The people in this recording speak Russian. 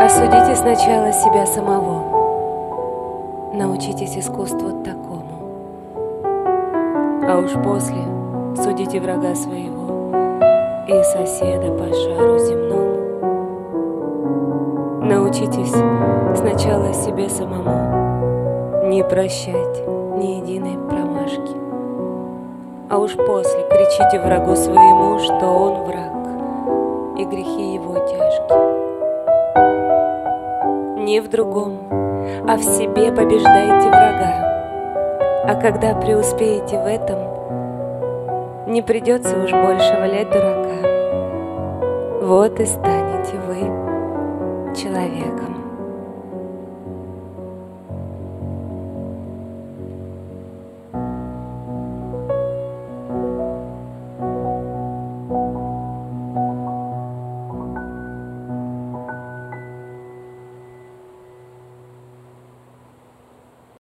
Осудите сначала себя самого, научитесь искусству такому, а уж после судите врага своего и соседа по шару земному. Научитесь сначала себе самому не прощать ни единой промашки, а уж после кричите врагу своему, что он враг и грехи его тяжкие. Не в другом, а в себе побеждайте врага. А когда преуспеете в этом, не придется уж больше валять дурака. Вот и станете вы человеком.